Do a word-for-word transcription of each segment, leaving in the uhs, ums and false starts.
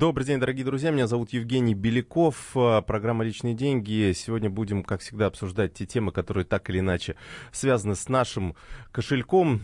Добрый день, дорогие друзья. Меня зовут Евгений Беляков. Программа «Личные деньги». Сегодня будем, как всегда, обсуждать те темы, которые так или иначе связаны с нашим кошельком,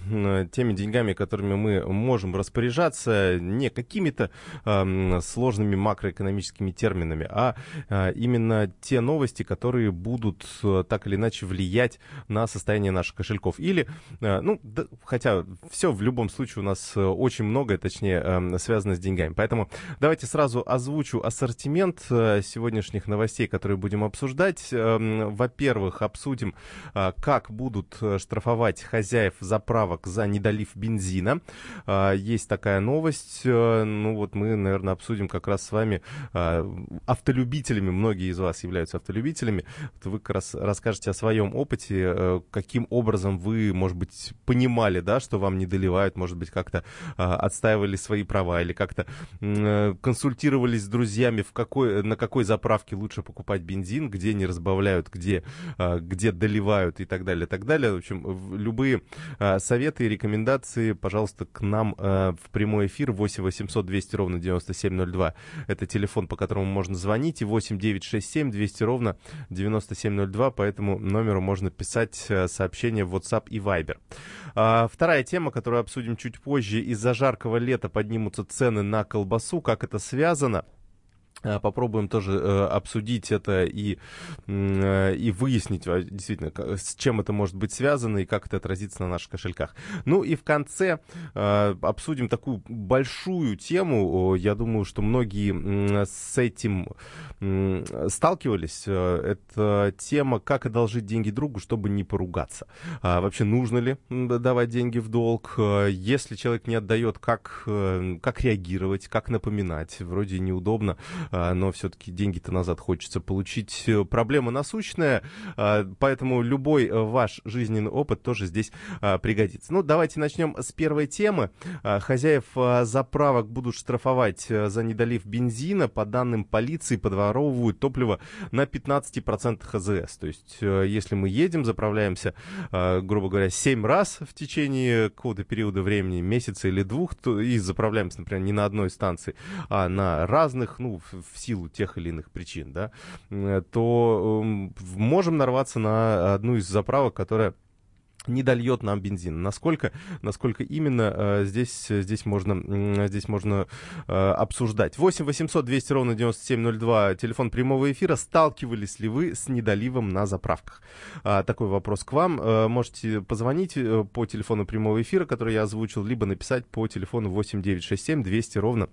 теми деньгами, которыми мы можем распоряжаться, не какими-то э, сложными макроэкономическими терминами, а э, именно те новости, которые будут э, так или иначе влиять на состояние наших кошельков. Или, э, ну, да, хотя все в любом случае у нас очень многое, точнее, э, связано с деньгами. Поэтому давайте Давайте сразу озвучу ассортимент сегодняшних новостей, которые будем обсуждать. Во-первых, обсудим, как будут штрафовать хозяев заправок за недолив бензина. Есть такая новость. Ну вот мы, наверное, обсудим как раз с вами автолюбителями. Многие из вас являются автолюбителями. Вы как раз расскажете о своем опыте, каким образом вы, может быть, понимали, да, что вам не доливают, может быть, как-то отстаивали свои права или как-то консультировались с друзьями, в какой, на какой заправке лучше покупать бензин, где не разбавляют, где, где доливают и так далее, и так далее. В общем, любые советы и рекомендации, пожалуйста, к нам в прямой эфир. восемь восемьсот двести ровно девяносто семь ноль два. Это телефон, по которому можно звонить. И восемь девятьсот шестьдесят семь двести ровно девяносто семь ноль два. По этому номеру можно писать сообщения в WhatsApp и Viber. Вторая тема, которую обсудим чуть позже. Из-за жаркого лета поднимутся цены на колбасу. Как это связано? Попробуем тоже э, обсудить это и, э, и выяснить, действительно, с чем это может быть связано и как это отразится на наших кошельках. Ну и в конце э, обсудим такую большую тему. Я думаю, что многие с этим сталкивались. Это тема, как одолжить деньги другу, чтобы не поругаться. А вообще, нужно ли давать деньги в долг? Если человек не отдает, как, как реагировать, как напоминать? Вроде неудобно, но все-таки деньги-то назад хочется получить. Проблема насущная, поэтому любой ваш жизненный опыт тоже здесь пригодится. Ну, давайте начнем с первой темы. Хозяев заправок будут штрафовать за недолив бензина. По данным полиции, подворовывают топливо на пятнадцать процентов АЗС. То есть, если мы едем, заправляемся, грубо говоря, семь раз в течение какого-то периода времени, месяца или двух, то и заправляемся, например, не на одной станции, а на разных, ну, в силу тех или иных причин, да, то можем нарваться на одну из заправок, которая не дольет нам бензин. Насколько, насколько именно, здесь, здесь можно, здесь можно обсуждать. восемь восемьсот двести ровно девяносто семь ноль два, телефон прямого эфира. Сталкивались ли вы с недоливом на заправках? Такой вопрос к вам. Можете позвонить по телефону прямого эфира, который я озвучил, либо написать по телефону восемь девятьсот шестьдесят семь двести ровно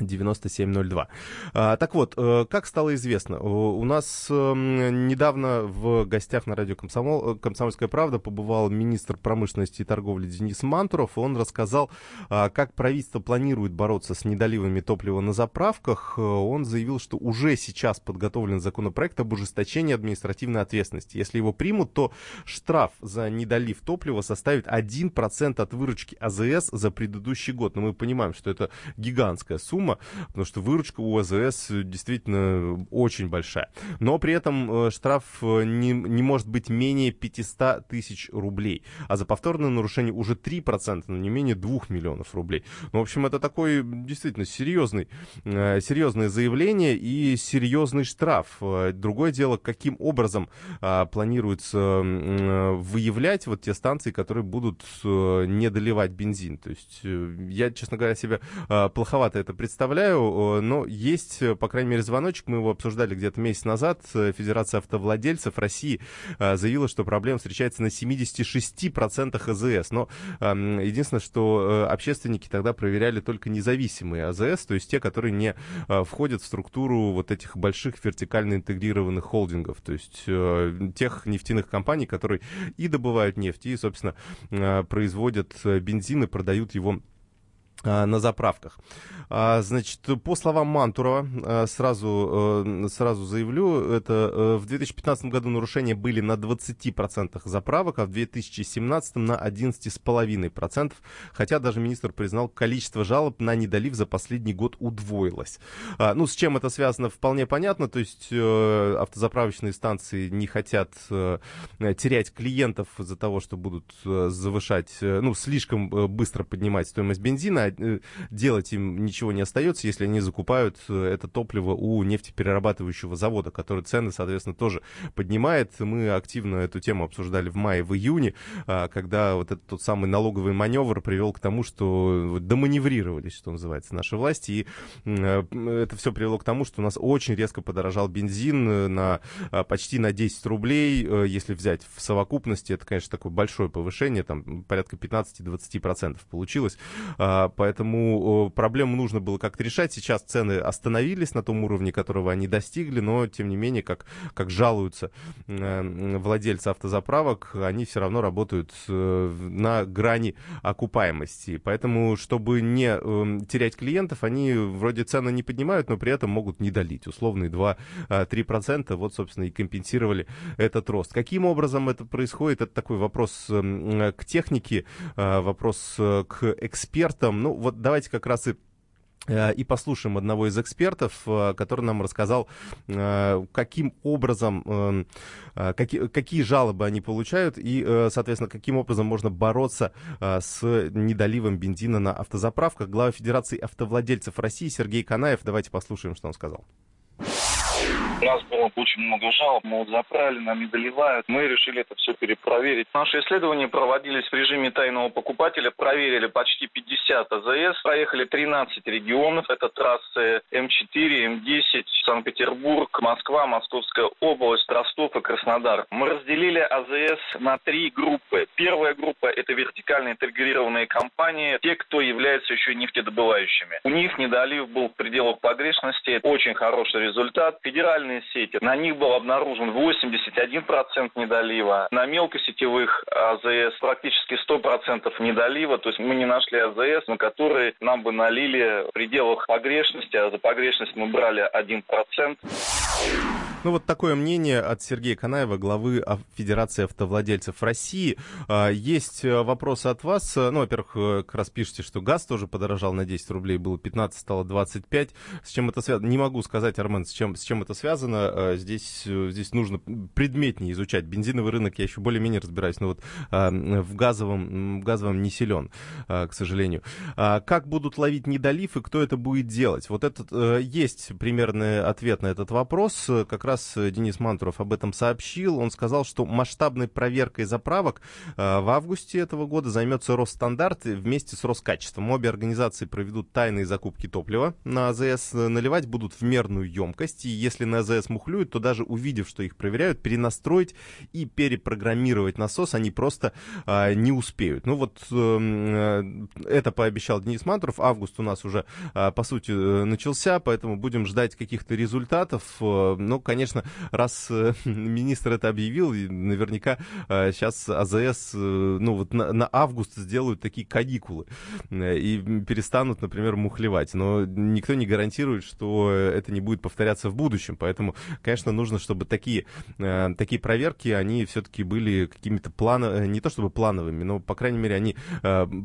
девяносто семь ноль два. А, так вот, как стало известно, у нас недавно в гостях на радио Комсомол, «Комсомольская правда» побывал министр промышленности и торговли Денис Мантуров. Он рассказал, как правительство планирует бороться с недоливами топлива на заправках. Он заявил, что уже сейчас подготовлен законопроект об ужесточении административной ответственности. Если его примут, то штраф за недолив топлива составит один процент от выручки АЗС за предыдущий год. Но мы понимаем, что это гигантская сумма, потому что выручка у АЗС действительно очень большая. Но при этом штраф не, не может быть менее пятьсот тысяч рублей. А за повторное нарушение уже три процента, но не менее двух миллионов рублей. Ну, в общем, это такое действительно серьезный, серьезное заявление и серьезный штраф. Другое дело, каким образом планируется выявлять вот те станции, которые будут не доливать бензин. То есть я, честно говоря, себе плоховато это представляю, но есть, по крайней мере, звоночек, мы его обсуждали где-то месяц назад. Федерация автовладельцев России заявила, что проблема встречается на семьдесят шесть процентов АЗС, но единственное, что общественники тогда проверяли только независимые АЗС, то есть те, которые не входят в структуру вот этих больших вертикально интегрированных холдингов, то есть тех нефтяных компаний, которые и добывают нефть, и, собственно, производят бензин и продают его на заправках. Значит, по словам Мантурова, сразу, сразу заявлю, это в две тысячи пятнадцатом году нарушения были на двадцать процентов заправок, а в две тысячи семнадцатом на одиннадцать целых пять десятых процента, хотя даже министр признал, количество жалоб на недолив за последний год удвоилось. Ну, с чем это связано, вполне понятно, то есть автозаправочные станции не хотят терять клиентов из-за того, что будут завышать, ну, слишком быстро поднимать стоимость бензина, делать им ничего не остается, если они закупают это топливо у нефтеперерабатывающего завода, который цены, соответственно, тоже поднимает. Мы активно эту тему обсуждали в мае, в июне, когда вот этот тот самый налоговый маневр привел к тому, что доманеврировались, что называется, наши власти, и это все привело к тому, что у нас очень резко подорожал бензин на почти на десять рублей, если взять в совокупности, это, конечно, такое большое повышение, там порядка пятнадцать-двадцать процентов получилось, поэтому проблему нужно было как-то решать, сейчас цены остановились на том уровне, которого они достигли, но, тем не менее, как, как жалуются владельцы автозаправок, они все равно работают на грани окупаемости, поэтому, чтобы не терять клиентов, они вроде цены не поднимают, но при этом могут не долить, условные два-три процента, вот, собственно, и компенсировали этот рост. Каким образом это происходит, это такой вопрос к технике, вопрос к экспертам. Ну, вот давайте как раз и И послушаем одного из экспертов, который нам рассказал, каким образом, какие, какие жалобы они получают и, соответственно, каким образом можно бороться с недоливом бензина на автозаправках. Глава Федерации автовладельцев России Сергей Канаев. Давайте послушаем, что он сказал. У нас было очень много жалоб, мол, заправили, нам не доливают. Мы решили это все перепроверить. Наши исследования проводились в режиме тайного покупателя. Проверили почти пятьдесят АЗС. Проехали тринадцать регионов. Это трассы эм четыре, эм десять, Санкт-Петербург, Москва, Московская область, Ростов и Краснодар. Мы разделили АЗС на три группы. Первая группа – это вертикально интегрированные компании, те, кто являются еще нефтедобывающими. У них недолив был в пределах погрешности. Очень хороший результат. Федеральный сети. На них был обнаружен восемьдесят один процент недолива. На мелкосетевых АЗС практически сто процентов недолива. То есть мы не нашли АЗС, на которые нам бы налили в пределах погрешности, а за погрешность мы брали один процент. Ну вот такое мнение от Сергея Канаева, главы Федерации автовладельцев России. Есть вопросы от вас. Ну, во-первых, как раз пишите, что газ тоже подорожал на десять рублей, было пятнадцать, стало двадцать пять. С чем это связано? Не могу сказать, Армен, с чем, с чем это связано. Здесь, здесь нужно предметнее изучать. Бензиновый рынок я еще более-менее разбираюсь, но вот в газовом, в газовом не силен, к сожалению. Как будут ловить недолив и кто это будет делать? Вот этот, есть примерный ответ на этот вопрос. Как раз Денис Мантуров об этом сообщил. Он сказал, что масштабной проверкой заправок в августе этого года займется Росстандарт вместе с Роскачеством. Обе организации проведут тайные закупки топлива на АЗС. Наливать будут в мерную емкость. И если на АЗС мухлюют, то даже увидев, что их проверяют, перенастроить и перепрограммировать насос они просто не успеют. Ну вот это пообещал Денис Мантуров. Август у нас уже, по сути, начался, поэтому будем ждать каких-то результатов. Но, конечно, Конечно, раз министр это объявил, наверняка сейчас АЗС ну, вот на, на август сделают такие каникулы и перестанут, например, мухлевать. Но никто не гарантирует, что это не будет повторяться в будущем. Поэтому, конечно, нужно, чтобы такие, такие проверки, они все-таки были какими-то плановыми, не то чтобы плановыми, но, по крайней мере, они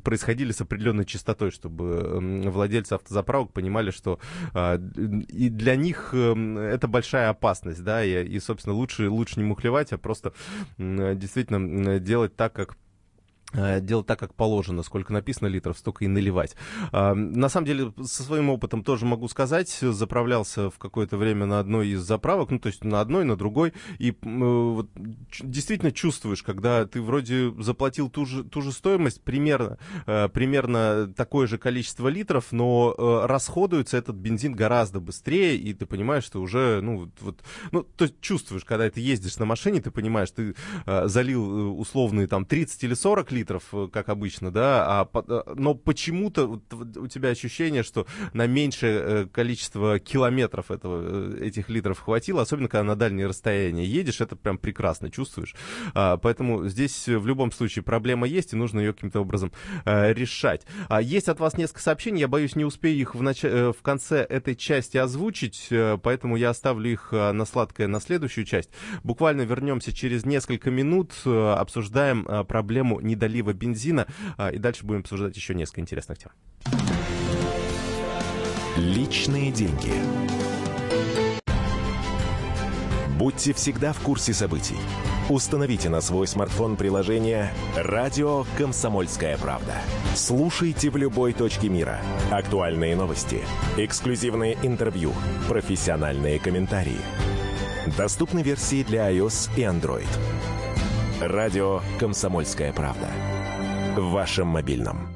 происходили с определенной частотой, чтобы владельцы автозаправок понимали, что и для них это большая опасность. Да, и, и, собственно, лучше, лучше не мухлевать, а просто действительно делать так, как делать так, как положено. Сколько написано литров, столько и наливать. На самом деле, со своим опытом тоже могу сказать. Заправлялся в какое-то время на одной из заправок, ну, то есть на одной, на другой. И вот, действительно чувствуешь, когда ты вроде заплатил ту же, ту же стоимость, примерно, примерно такое же количество литров, но расходуется этот бензин гораздо быстрее, и ты понимаешь, что уже, ну, вот, ну, то есть чувствуешь, когда ты ездишь на машине, ты понимаешь, ты залил условные там тридцать или сорок литров, литров, как обычно, да, а, но почему-то у тебя ощущение, что на меньшее количество километров этого, этих литров хватило, особенно когда на дальние расстояния едешь, это прям прекрасно чувствуешь, а, поэтому здесь в любом случае проблема есть, и нужно ее каким-то образом а, решать. А, есть от вас несколько сообщений, я боюсь, не успею их в, нач... в конце этой части озвучить, поэтому я оставлю их на сладкое на следующую часть. Буквально вернемся через несколько минут, обсуждаем проблему недостатка долива бензина, и дальше будем обсуждать еще несколько интересных тем. Личные деньги. Будьте всегда в курсе событий. Установите на свой смартфон приложение «Радио Комсомольская правда». Слушайте в любой точке мира. Актуальные новости, эксклюзивные интервью, профессиональные комментарии. Доступны версии для iOS и Android. «Радио Комсомольская правда». В вашем мобильном.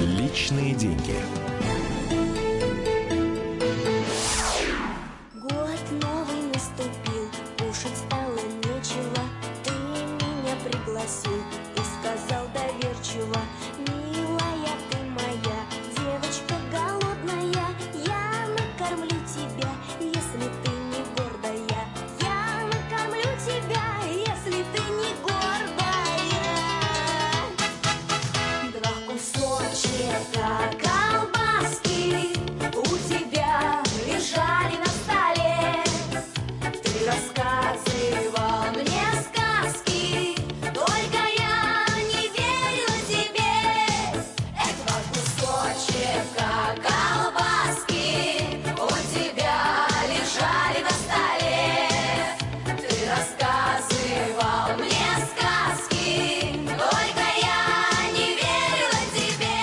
Личные деньги. Год новый наступил, кушать стало нечего. Ты меня пригласил и сказал доверчиво: милая ты моя, девочка голодная, я накормлю тебя, если ты не гордая. Я накормлю тебя, если ты не гордая. Два кусочка колбаски у тебя лежали на столе. Ты рассказывал мне сказки, только я не верила тебе. Два кусочка колбаски у тебя лежали на столе. Ты рассказывал мне сказки, только я не верила тебе.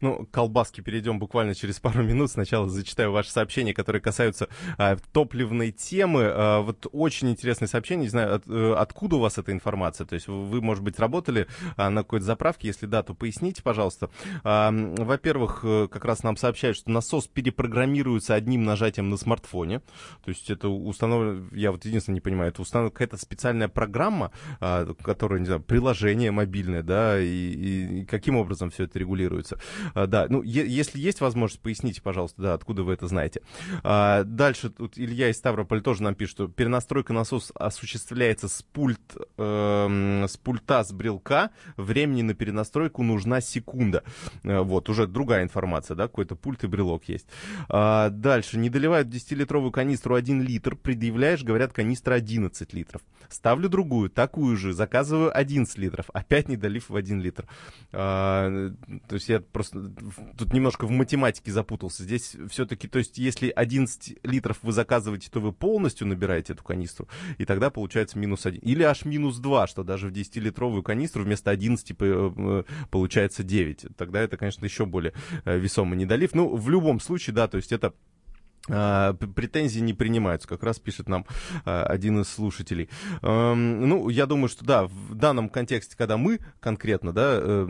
Ну, к колбаске перейдем буквально через пару минут. Сначала зачитаю ваши сообщения, которые касаются а, топливной темы. А, вот очень интересное сообщение. Не знаю, от- э, откуда у вас эта информация. То есть вы, может быть, работали а, на какой-то заправке. Если да, то поясните, пожалуйста. А, м, во-первых, э, как раз нам сообщают, что насос перепрограммируется одним нажатием на смартфоне. То есть это установлено... Я вот единственное не понимаю. Это установлена какая-то специальная программа, а, которая, не знаю, приложение мобильное, да, и, и, и каким образом все это регулируется. А, да, ну, е- если есть возможность, поясните, пожалуйста, да, откуда вы это знаете. А, дальше тут Илья из Ставрополя тоже нам пишет, что перенастройка насоса осуществляется с, пульт, э, с пульта, с брелка. Времени на перенастройку нужна секунда. Э, вот, уже другая информация, да, какой-то пульт и брелок есть. А, дальше, не доливают десятилитровую канистру один литр, предъявляешь, говорят, канистра одиннадцать литров. Ставлю другую, такую же, заказываю одиннадцать литров, опять не долив в один литр. А, то есть я просто... Тут немножко в математике запутался. Здесь все-таки, то есть, если одиннадцать литров вы заказываете, то вы полностью набираете эту канистру, и тогда получается минус один. Или аж минус два, что даже в десятилитровую канистру вместо одиннадцати получается девять. Тогда это, конечно, еще более весомый недолив. Ну, в любом случае, да, то есть это... претензии не принимаются, как раз пишет нам один из слушателей. Ну, я думаю, что да, в данном контексте, когда мы конкретно, да,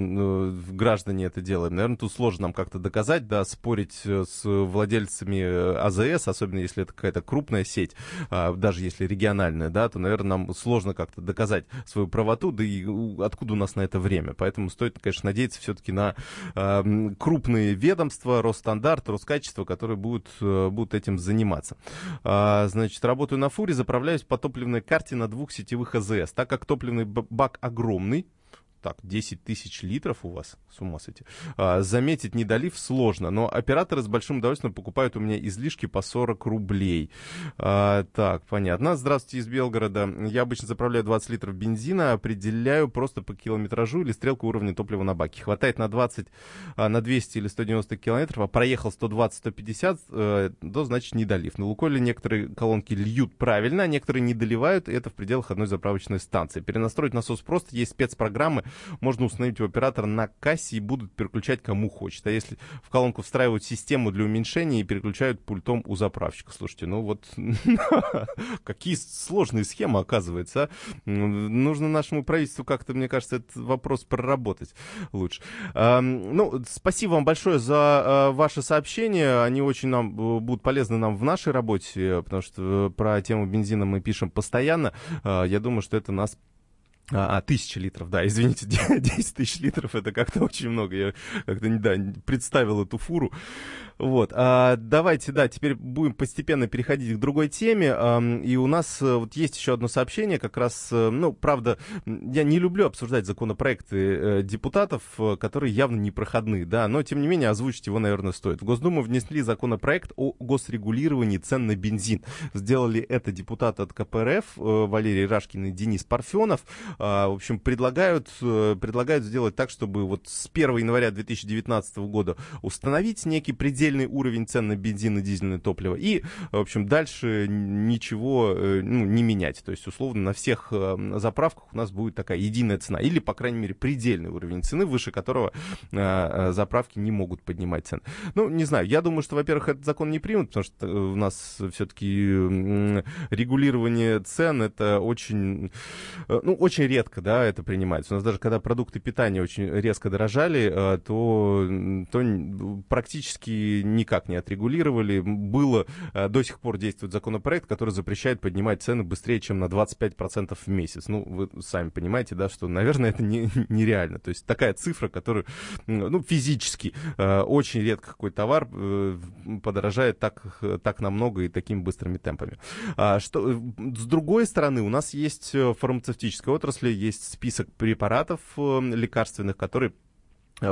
граждане это делаем, наверное, тут сложно нам как-то доказать, да, спорить с владельцами АЗС, особенно если это какая-то крупная сеть, даже если региональная, да, то, наверное, нам сложно как-то доказать свою правоту, да и откуда у нас на это время. Поэтому стоит, конечно, надеяться все-таки на крупные ведомства, Росстандарт, Роскачество, которые будут... будут этим заниматься. А, значит, работаю на фуре, заправляюсь по топливной карте на двух сетевых АЗС. Так как топливный бак огромный, так, десять тысяч литров у вас, с ума сойти, а, заметить недолив сложно, но операторы с большим удовольствием покупают у меня излишки по сорок рублей. А, так, понятно. Здравствуйте, из Белгорода. Я обычно заправляю двадцать литров бензина, определяю просто по километражу или стрелку уровня топлива на баке. Хватает на двадцать, а, на двести или сто девяносто километров, а проехал сто двадцать - сто пятьдесят, э, то значит недолив. На Лукойле некоторые колонки льют правильно, а некоторые не доливают, и это в пределах одной заправочной станции. Перенастроить насос просто, есть спецпрограммы, можно установить у оператора на кассе и будут переключать кому хочет. А если в колонку встраивают систему для уменьшения и переключают пультом у заправщика. Слушайте, ну вот какие сложные схемы, оказывается. Нужно нашему правительству как-то, мне кажется, этот вопрос проработать лучше. Ну, спасибо вам большое за ваши сообщения. Они очень нам будут полезны нам в нашей работе, потому что про тему бензина мы пишем постоянно. Я думаю, что это нас... А, тысяча литров, да, извините, десять тысяч литров, это как-то очень много, я как-то, да, представил эту фуру. Вот, а, давайте, да, теперь будем постепенно переходить к другой теме, а, и у нас вот есть еще одно сообщение, как раз, ну, правда, я не люблю обсуждать законопроекты э, депутатов, которые явно непроходны, да, но, тем не менее, озвучить его, наверное, стоит. В Госдуму внесли законопроект о госрегулировании цен на бензин. Сделали это депутаты от ка пэ эр эф э, Валерий Рашкин и Денис Парфёнов. В общем, предлагают, предлагают сделать так, чтобы вот с первого января две тысячи девятнадцатого года установить некий предельный уровень цен на бензин и дизельное топливо и, в общем, дальше ничего, ну, не менять. То есть, условно, на всех заправках у нас будет такая единая цена или, по крайней мере, предельный уровень цены, выше которого заправки не могут поднимать цены. Ну, не знаю, я думаю, что, во-первых, этот закон не примут, потому что у нас все-таки регулирование цен — это очень, ну, очень редко, да, это принимается. У нас даже когда продукты питания очень резко дорожали, то, то практически никак не отрегулировали. Было, до сих пор действует законопроект, который запрещает поднимать цены быстрее, чем на двадцать пять процентов в месяц. Ну, вы сами понимаете, да, что, наверное, это не, нереально. То есть такая цифра, которую, ну, физически очень редко какой товар подорожает так, так намного и такими быстрыми темпами. Что, с другой стороны, у нас есть в фармацевтической отрасли, есть список препаратов лекарственных, которые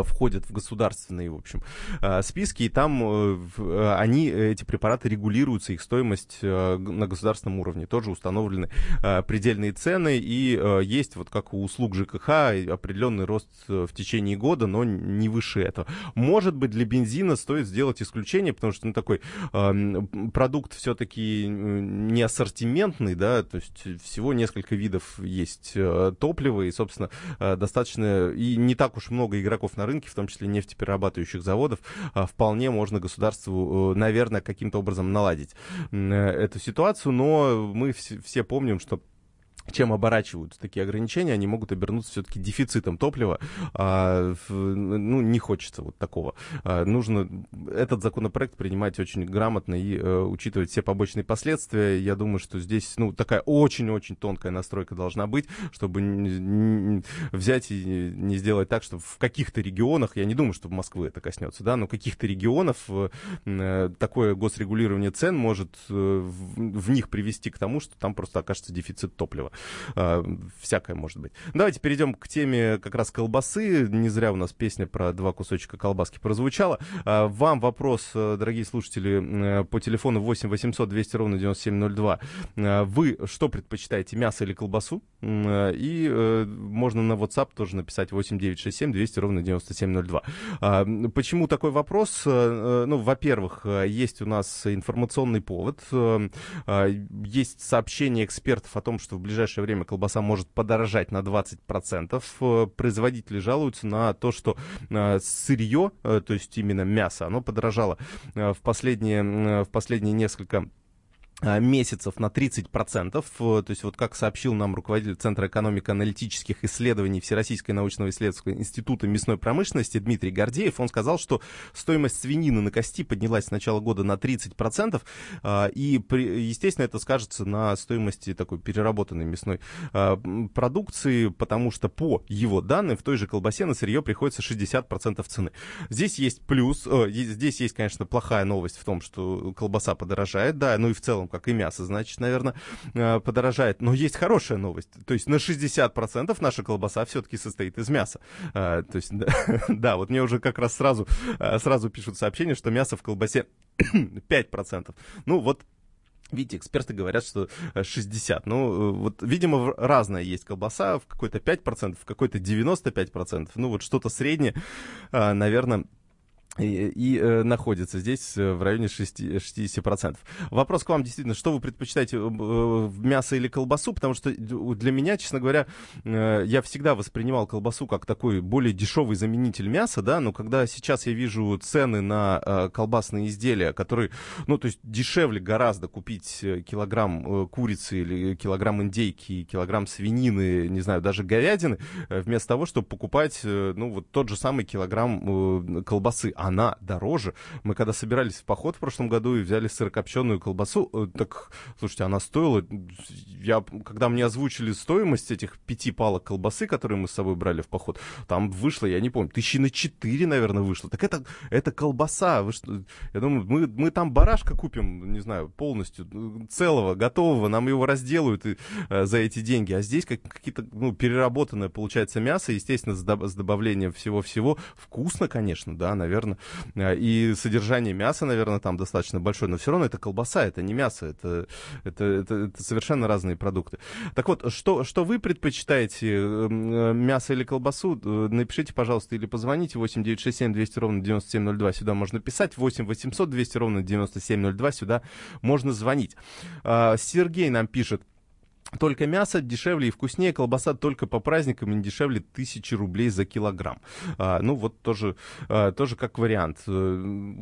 входят в государственные, в общем, списки, и там они, эти препараты, регулируются, их стоимость на государственном уровне. Тоже установлены предельные цены, и есть, вот как у услуг ЖКХ, определенный рост в течение года, но не выше этого. Может быть, для бензина стоит сделать исключение, потому что, ну, такой продукт все-таки не ассортиментный, да, то есть всего несколько видов есть топлива, и, собственно, достаточно, и не так уж много игроков на рынке, в том числе нефтеперерабатывающих заводов, вполне можно государству, наверное, каким-то образом наладить эту ситуацию, но мы все помним, что чем оборачиваются такие ограничения, они могут обернуться все-таки дефицитом топлива. А, ну, не хочется вот такого. А, нужно этот законопроект принимать очень грамотно и а, учитывать все побочные последствия. Я думаю, что здесь, ну, такая очень-очень тонкая настройка должна быть, чтобы не, не взять и не сделать так, что в каких-то регионах, я не думаю, что в Москве это коснется, да, но каких-то регионов а, такое госрегулирование цен может а, в, в них привести к тому, что там просто окажется дефицит топлива. Всякое может быть. Давайте перейдем к теме как раз колбасы. Не зря у нас песня про два кусочка колбаски прозвучала. Вам вопрос, дорогие слушатели, по телефону восемь восемьсот двести ровно девяносто семь ноль два. Вы что предпочитаете, мясо или колбасу? И можно на WhatsApp тоже написать восемь девятьсот шестьдесят семь двести ровно девяносто семь ноль два. Почему такой вопрос? Ну, во-первых, есть у нас информационный повод. Есть сообщение экспертов о том, что в ближайшее В ближайшее время колбаса может подорожать на двадцать процентов. Производители жалуются на то, что сырье, то есть именно мясо, оно подорожало в последние, в последние несколько месяцев на тридцать процентов. То есть вот как сообщил нам руководитель Центра экономико-аналитических исследований Всероссийского научного исследовательского института мясной промышленности Дмитрий Гордеев, он сказал, что стоимость свинины на кости поднялась с начала года на тридцать процентов, и, естественно, это скажется на стоимости такой переработанной мясной продукции, потому что, по его данным, в той же колбасе на сырье приходится шестьдесят процентов цены. Здесь есть плюс, здесь есть, конечно, плохая новость в том, что колбаса подорожает, да, ну и в целом, как и мясо, значит, наверное, подорожает. Но есть хорошая новость. То есть на шестьдесят процентов наша колбаса все-таки состоит из мяса. То есть, да, вот мне уже как раз сразу, сразу пишут сообщение, что мясо в колбасе пять процентов. Ну вот, видите, эксперты говорят, что шестьдесят процентов. Ну, вот, видимо, разная есть колбаса. В какой-то пять процентов, в какой-то девяносто пять процентов. Ну, вот что-то среднее, наверное, И, и э, находится здесь в районе шестьдесят процентов. Вопрос к вам действительно, что вы предпочитаете, э, мясо или колбасу? Потому что для меня, честно говоря, э, я всегда воспринимал колбасу как такой более дешевый заменитель мяса, да, но когда сейчас я вижу цены на э, колбасные изделия, которые, ну, то есть дешевле гораздо купить килограмм э, курицы или килограмм индейки, килограмм свинины, не знаю, даже говядины, э, вместо того, чтобы покупать, э, ну, вот тот же самый килограмм э, колбасы. Она дороже. Мы когда собирались в поход в прошлом году и взяли сырокопченую колбасу, так, слушайте, она стоила... Я, когда мне озвучили стоимость этих пяти палок колбасы, которые мы с собой брали в поход, там вышло, я не помню, тысячи на четыре, наверное, вышло. Так это, это колбаса. Вы что? Я думаю, мы, мы там барашка купим, не знаю, полностью, целого, готового, нам его разделают и, э, за эти деньги. А здесь как, какие-то, ну, переработанное, получается, мясо, естественно, с, до, с добавлением всего-всего. Вкусно, конечно, да, наверное, невозможно. И содержание мяса, наверное, там достаточно большое, но все равно это колбаса, это не мясо, это, это, это, это совершенно разные продукты. Так вот, что, что вы предпочитаете, мясо или колбасу, напишите, пожалуйста, или позвоните восемь девятьсот шестьдесят семь двести ровно девяносто семь ноль два, сюда можно писать, восемь восемьсот двести ровно девяносто семь ноль два, сюда можно звонить. Сергей нам пишет: только мясо дешевле и вкуснее, колбаса только по праздникам и не дешевле тысячи рублей за килограмм. А, ну, вот тоже, а, тоже как вариант.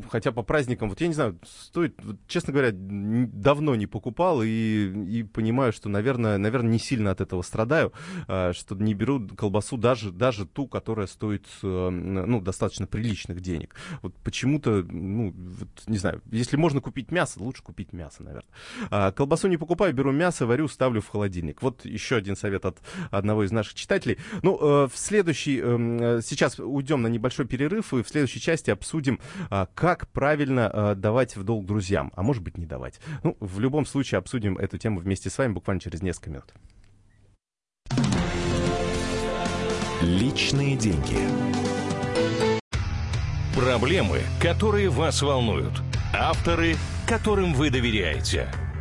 Хотя по праздникам, вот я не знаю, стоит, честно говоря, давно не покупал и, и понимаю, что, наверное, наверное, не сильно от этого страдаю, а, что не беру колбасу даже, даже ту, которая стоит, ну, достаточно приличных денег. Вот почему-то, ну, вот, не знаю, если можно купить мясо, лучше купить мясо, наверное. А, колбасу не покупаю, беру мясо, варю, ставлю в холодильник. холодильник. Вот еще один совет от одного из наших читателей. Ну, э, в следующий... Э, сейчас уйдем на небольшой перерыв, и в следующей части обсудим, э, как правильно э, давать в долг друзьям, а может быть, не давать. Ну, в любом случае, обсудим эту тему вместе с вами буквально через несколько минут. Личные деньги. Проблемы, которые вас волнуют. Авторы, которым вы доверяете.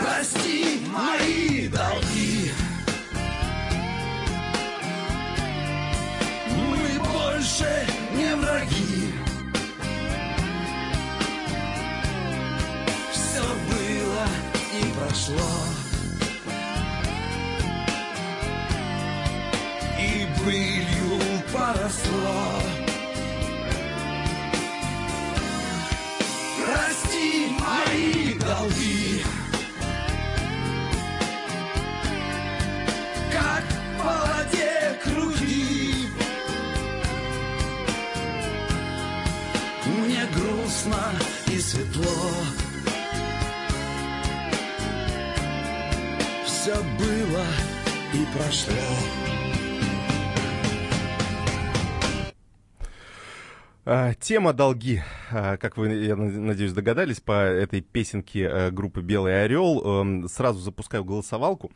Прости мои долги. Мы больше не враги. И пылью поросло. Прости мои долги, как по воде круги. Мне грустно и светло. Все было и прошло. Тема «Долги», как вы, я надеюсь, догадались по этой песенке группы «Белый орел». Сразу запускаю голосовалку.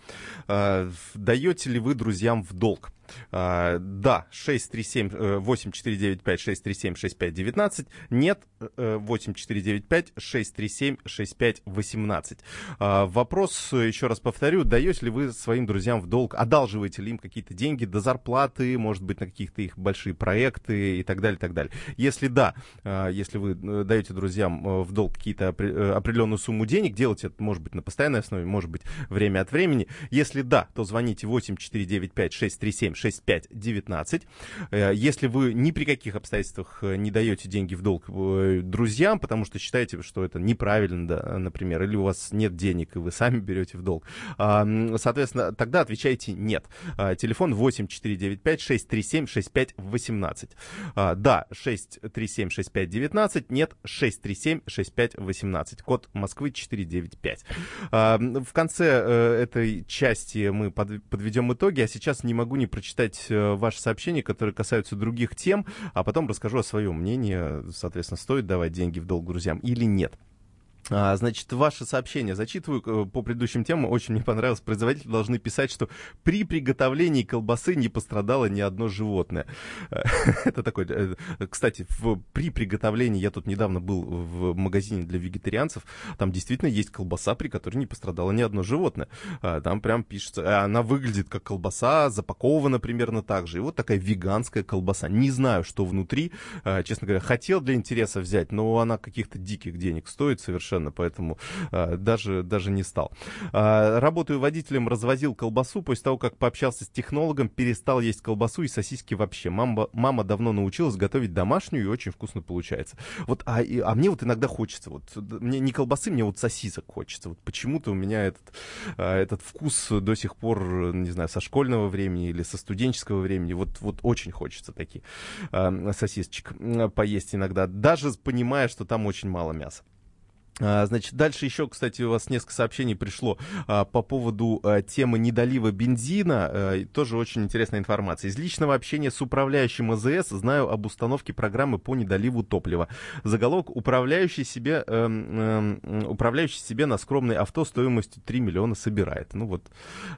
Даете ли вы друзьям в долг? Да, шесть три семь восемь четыре девять пять, шесть три семь шесть пять один девять, нет, восемь четыре девять пять, шесть три семь шесть пять один восемь. Вопрос, еще раз повторю, даете ли вы своим друзьям в долг, одалживаете ли им какие-то деньги до зарплаты, может быть, на каких-то их большие проекты и так далее, так далее. Если да, если вы даете друзьям в долг какие-то определенную сумму денег, делайте это, может быть, на постоянной основе, может быть, время от времени. Если да, то звоните восемь четыре девять пять шесть три семь шесть пять девятнадцать. Если вы ни при каких обстоятельствах не даете деньги в долг друзьям, потому что считаете, что это неправильно, да, например, или у вас нет денег, и вы сами берете в долг, соответственно, тогда отвечайте «нет». Телефон восемь четыре девять пять шесть три семь шесть пять один восемь. Да, шесть три семь шесть пять один девять, нет, шесть три семь шесть пять один восемь. Код Москвы четыреста девяносто пять. В конце этой части мы подведем итоги, а сейчас не могу не прочитать ваши сообщения, которые касаются других тем, а потом расскажу о своем мнении, соответственно, стоит давать деньги в долг друзьям или нет. Значит, ваше сообщение зачитываю по предыдущим темам. Очень мне понравилось. Производители должны писать, что при приготовлении колбасы не пострадало ни одно животное. Это такой... Кстати, при приготовлении... Я тут недавно был в магазине для вегетарианцев. Там действительно есть колбаса, при которой не пострадало ни одно животное. Там прям пишется... Она выглядит как колбаса, запакована примерно так же. И вот такая веганская колбаса. Не знаю, что внутри. Честно говоря, хотел для интереса взять, но она каких-то диких денег стоит совершенно. Поэтому а, даже, даже не стал. А, работаю водителем, развозил колбасу. После того, как пообщался с технологом, перестал есть колбасу и сосиски вообще. Мама, мама давно научилась готовить домашнюю, и очень вкусно получается. Вот, а, и, а мне вот иногда хочется. Вот, мне не колбасы, мне вот сосисок хочется. Вот почему-то у меня этот, а, этот вкус до сих пор, не знаю, со школьного времени или со студенческого времени. Вот, вот очень хочется такие а, сосисочек поесть иногда, даже понимая, что там очень мало мяса. Значит, дальше еще, кстати, у вас несколько сообщений пришло а, по поводу а, темы недолива бензина. А, тоже очень интересная информация. Из личного общения с управляющим АЗС знаю об установке программы по недоливу топлива. Заголовок: управляющий себе, э, э, управляющий себе на скромное авто стоимостью три миллиона собирает. Ну вот,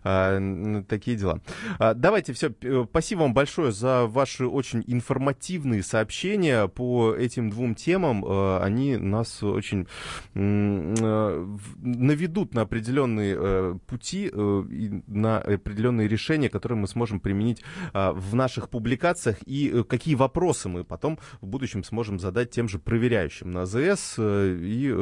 а, такие дела. А, давайте все. Спасибо вам большое за ваши очень информативные сообщения по этим двум темам. А, они нас очень... наведут на определенные э, пути, э, и на определенные решения, которые мы сможем применить э, в наших публикациях, и э, какие вопросы мы потом в будущем сможем задать тем же проверяющим на АЗС, э, и э,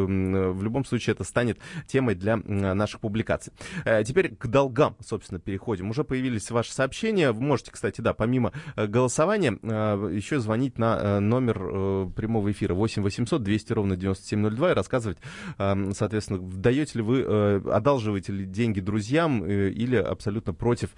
в любом случае это станет темой для э, наших публикаций. Э, теперь к долгам, собственно, переходим. Уже появились ваши сообщения. Вы можете, кстати, да, помимо э, голосования, э, еще звонить на э, номер э, прямого эфира восемь восемьсот двести ровно девяносто семь ноль два и рассказывать, соответственно, даете ли вы, одалживаете ли деньги друзьям или абсолютно против,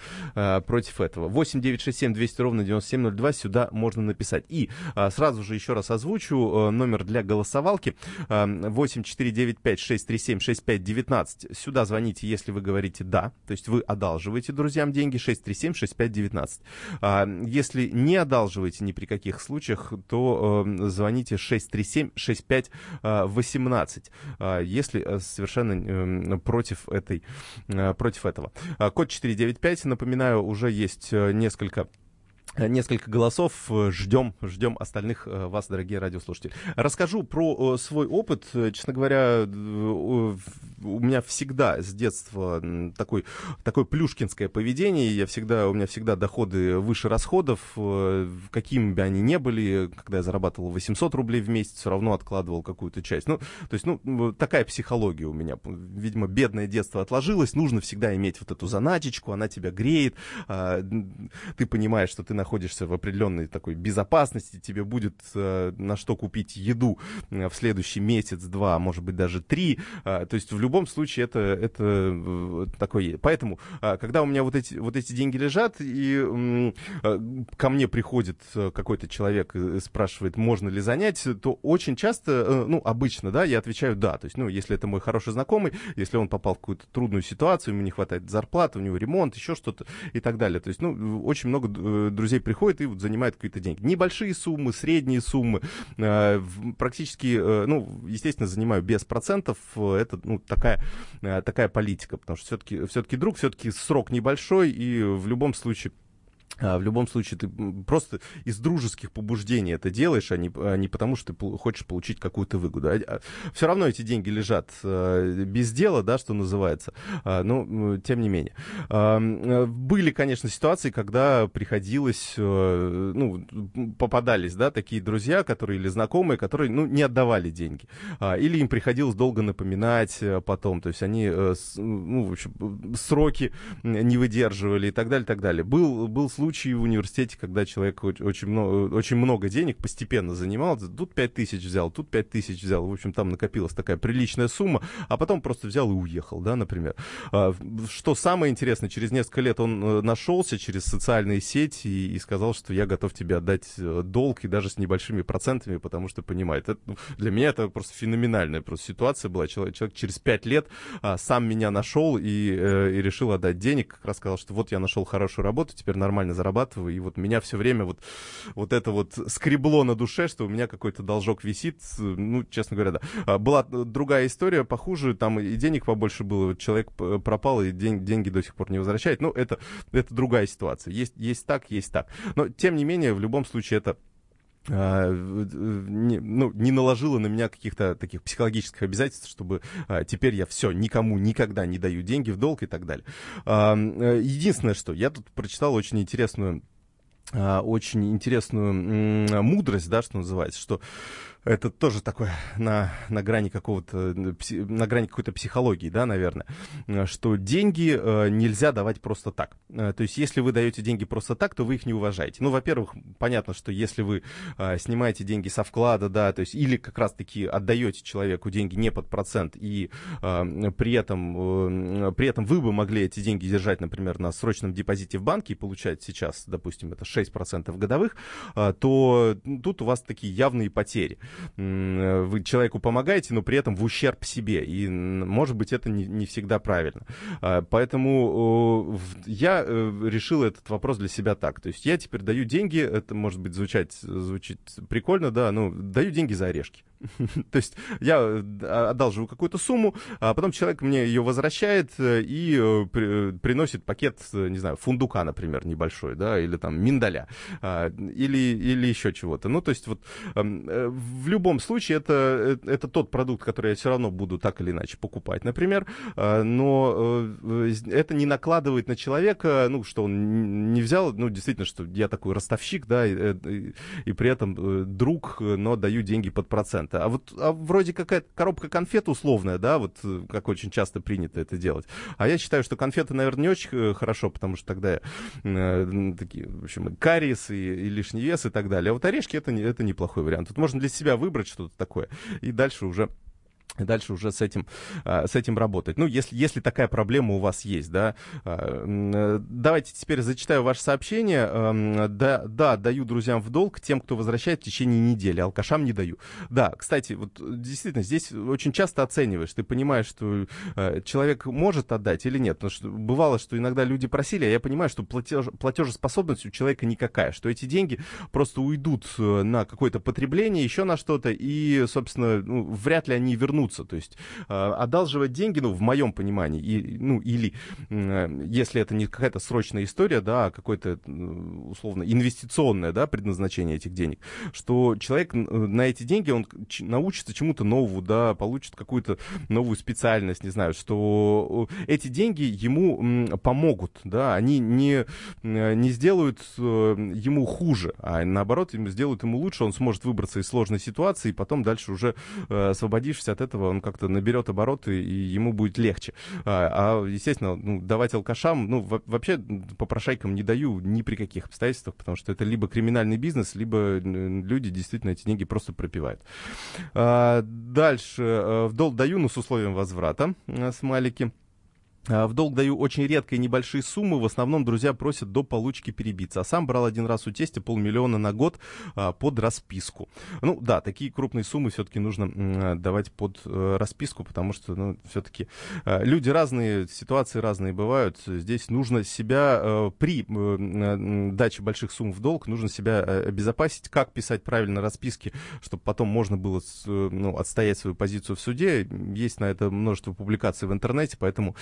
против этого. восемь девятьсот шестьдесят семь двести ровно девяносто семь ноль два, сюда можно написать. И сразу же еще раз озвучу номер для голосовалки: восемь четыре девять пять шесть три семь шесть пять один девять. Сюда звоните, если вы говорите «да», то есть вы одалживаете друзьям деньги, шесть три семь шесть пять один девять. Если не одалживаете ни при каких случаях, то звоните шесть три семь шесть пять один восемь. Если совершенно против этой, против этого. Код четыреста девяносто пять, напоминаю, уже есть несколько... Несколько голосов. Ждем, ждем остальных вас, дорогие радиослушатели. Расскажу про свой опыт. Честно говоря, у меня всегда с детства такой, такое плюшкинское поведение. Я всегда, у меня всегда доходы выше расходов, какими бы они ни были. Когда я зарабатывал восемьсот рублей в месяц, все равно откладывал какую-то часть. Ну, то есть, ну, такая психология у меня. Видимо, бедное детство отложилось. Нужно всегда иметь вот эту заначечку, она тебя греет. Ты понимаешь, что ты находишься в определенной такой безопасности, тебе будет э, на что купить еду э, в следующий месяц, два, может быть, даже три. Э, то есть в любом случае это, это э, такое. Поэтому, э, когда у меня вот эти, вот эти деньги лежат, и э, ко мне приходит какой-то человек и спрашивает, можно ли занять, то очень часто, э, ну, обычно, да, я отвечаю «да». То есть, ну, если это мой хороший знакомый, если он попал в какую-то трудную ситуацию, ему не хватает зарплаты, у него ремонт, еще что-то и так далее. То есть, ну, очень много друзей приходят и вот занимают какие-то деньги. Небольшие суммы, средние суммы. Э, практически, э, ну, естественно, занимаю без процентов. Это, ну, такая, э, такая политика, потому что все-таки, все-таки друг, все-таки срок небольшой, и в любом случае... В любом случае, ты просто из дружеских побуждений это делаешь, а не, а не потому, что ты хочешь получить какую-то выгоду. Все равно эти деньги лежат без дела, да, что называется, но тем не менее. Были, конечно, ситуации, когда приходилось, ну, попадались, да, такие друзья, которые или знакомые, которые, ну, не отдавали деньги. Или им приходилось долго напоминать потом, то есть они, ну, в общем, сроки не выдерживали и так далее, и так далее. Был, был случай в университете, когда человек очень много, очень много денег постепенно занимал. Тут пять тысяч взял, тут пять тысяч взял. В общем, там накопилась такая приличная сумма, а потом просто взял и уехал, да, например. Что самое интересное, через несколько лет он нашелся через социальные сети и, и сказал, что я готов тебе отдать долг, и даже с небольшими процентами, потому что понимает. Это, для меня это просто феноменальная просто ситуация была. Человек, человек через пять лет а, сам меня нашел и, и решил отдать денег. Как раз сказал, что вот я нашел хорошую работу, теперь нормально зарабатываю, и вот меня все время вот, вот это вот скребло на душе, что у меня какой-то должок висит. Ну, честно говоря, да. Была другая история похуже, там и денег побольше было, вот человек пропал, и день, деньги до сих пор не возвращает. Ну, это, это другая ситуация. Есть, есть так, есть так. Но, тем не менее, в любом случае, это А, не, ну, не наложила на меня каких-то таких психологических обязательств, чтобы а, теперь я все, никому никогда не даю деньги в долг и так далее. А, единственное, что я тут прочитал очень интересную, а, очень интересную м- мудрость, да, что называется, что это тоже такое на, на грани какого-то, на грани какой-то психологии, да, наверное, что деньги нельзя давать просто так. То есть, если вы даете деньги просто так, то вы их не уважаете. Ну, во-первых, понятно, что если вы снимаете деньги со вклада, да, то есть, или как раз-таки отдаете человеку деньги не под процент, и при этом, при этом вы бы могли эти деньги держать, например, на срочном депозите в банке и получать сейчас, допустим, это 6 шесть процентов годовых, то тут у вас такие явные потери. Вы человеку помогаете, но при этом в ущерб себе. И, может быть, это не, не всегда правильно. Поэтому я решил этот вопрос для себя так. То есть я теперь даю деньги, это может быть звучать, звучит прикольно, да, но даю деньги за орешки. То есть я одалживаю какую-то сумму, а потом человек мне ее возвращает и приносит пакет, не знаю, фундука, например, небольшой, да, или там миндаля, или, или еще чего-то. Ну, то есть вот в любом случае это, это тот продукт, который я все равно буду так или иначе покупать, например, но это не накладывает на человека, ну, что он не взял, ну, действительно, что я такой ростовщик, да, и, и, и при этом друг, но даю деньги под процент. А вот а вроде какая-то коробка конфет условная, да, вот как очень часто принято это делать. А я считаю, что конфеты, наверное, не очень хорошо, потому что тогда э, такие, в общем, кариес и, и лишний вес и так далее. А вот орешки это, это неплохой вариант. Тут можно для себя выбрать что-то такое и дальше уже... Дальше уже с этим, с этим работать. Ну, если, если такая проблема у вас есть, да. Давайте теперь зачитаю ваше сообщение. Да, да, даю друзьям в долг тем, кто возвращает в течение недели. Алкашам не даю. Да, кстати, вот действительно, здесь очень часто оцениваешь. Ты понимаешь, что человек может отдать или нет. Потому что бывало, что иногда люди просили, а я понимаю, что платеж, платежеспособность у человека никакая. Что эти деньги просто уйдут на какое-то потребление, еще на что-то. И, собственно, ну, вряд ли они вернутся. То есть одалживать деньги, ну, в моем понимании, и, ну, или если это не какая-то срочная история, да, а какое-то, условно, инвестиционное, да, предназначение этих денег, что человек на эти деньги, он научится чему-то новому, да, получит какую-то новую специальность, не знаю, что эти деньги ему помогут, да, они не, не сделают ему хуже, а наоборот, сделают ему лучше, он сможет выбраться из сложной ситуации, и потом дальше уже освободившись от этого, он как-то наберет обороты, и ему будет легче. А, естественно, ну, давать алкашам, ну, вообще попрошайкам не даю ни при каких обстоятельствах, потому что это либо криминальный бизнес, либо люди действительно эти деньги просто пропивают. А, дальше. В долг даю, но с условием возврата. Смайлики. В долг даю очень редко и небольшие суммы, в основном друзья просят до получки перебиться. А сам брал один раз у тестя полмиллиона на год под расписку. Ну да, такие крупные суммы все-таки нужно давать под расписку, потому что, ну, все-таки люди разные, ситуации разные бывают. Здесь нужно себя при даче больших сумм в долг, нужно себя обезопасить, как писать правильно расписки, чтобы потом можно было, ну, отстоять свою позицию в суде. Есть на это множество публикаций в интернете, поэтому...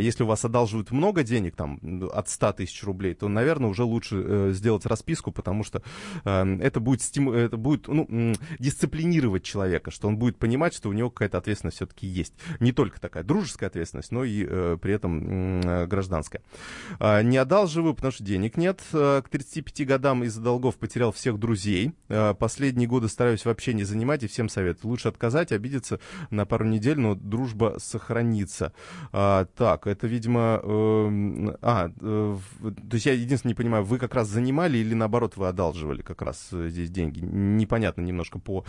Если у вас одалживают много денег, там, от ста тысяч рублей, то, наверное, уже лучше э, сделать расписку, потому что э, это будет, стиму... это будет ну, э, дисциплинировать человека, что он будет понимать, что у него какая-то ответственность все-таки есть. Не только такая дружеская ответственность, но и э, при этом э, гражданская. Э, не одалживаю, потому что денег нет. Э, к тридцати пяти годам из-за долгов потерял всех друзей. Э, последние годы стараюсь вообще не занимать и всем советую. Лучше отказать, обидеться на пару недель, но дружба сохранится. Э, так. Так, это, видимо... Э, а, э, то есть я единственное не понимаю, вы как раз занимали или, наоборот, вы одалживали как раз здесь деньги? Непонятно немножко по,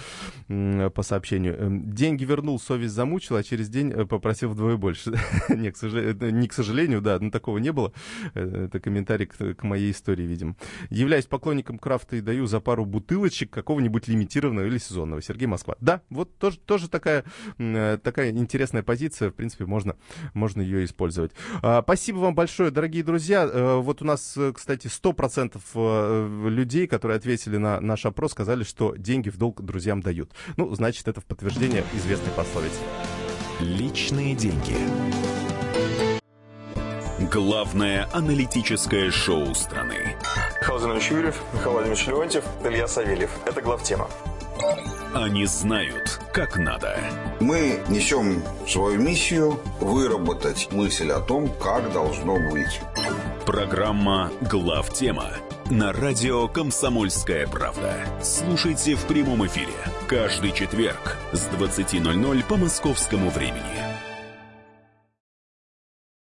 по сообщению. Деньги вернул, совесть замучила, а через день попросил вдвое больше. Не, к сожалению, не к сожалению, да, но такого не было. Это комментарий к, к моей истории, видимо. Являюсь поклонником крафта и даю за пару бутылочек какого-нибудь лимитированного или сезонного. Сергей, Москва. Да, вот тоже, тоже такая, такая интересная позиция. В принципе, можно, можно ее использовать. Спасибо вам большое, дорогие друзья. Вот у нас, кстати, сто процентов людей, которые ответили на наш опрос, сказали, что деньги в долг друзьям дают. Ну, значит, это в подтверждение известной пословицы. Личные деньги. Главное аналитическое шоу страны. Михаил Зинович Юрьев, Михаил Владимирович Леонтьев, Илья Савельев. Это главтема. Они знают, как надо. Мы несем свою миссию выработать мысль о том, как должно быть. Программа «Главтема» на радио «Комсомольская правда». Слушайте в прямом эфире каждый четверг с двадцати ноль ноль по московскому времени.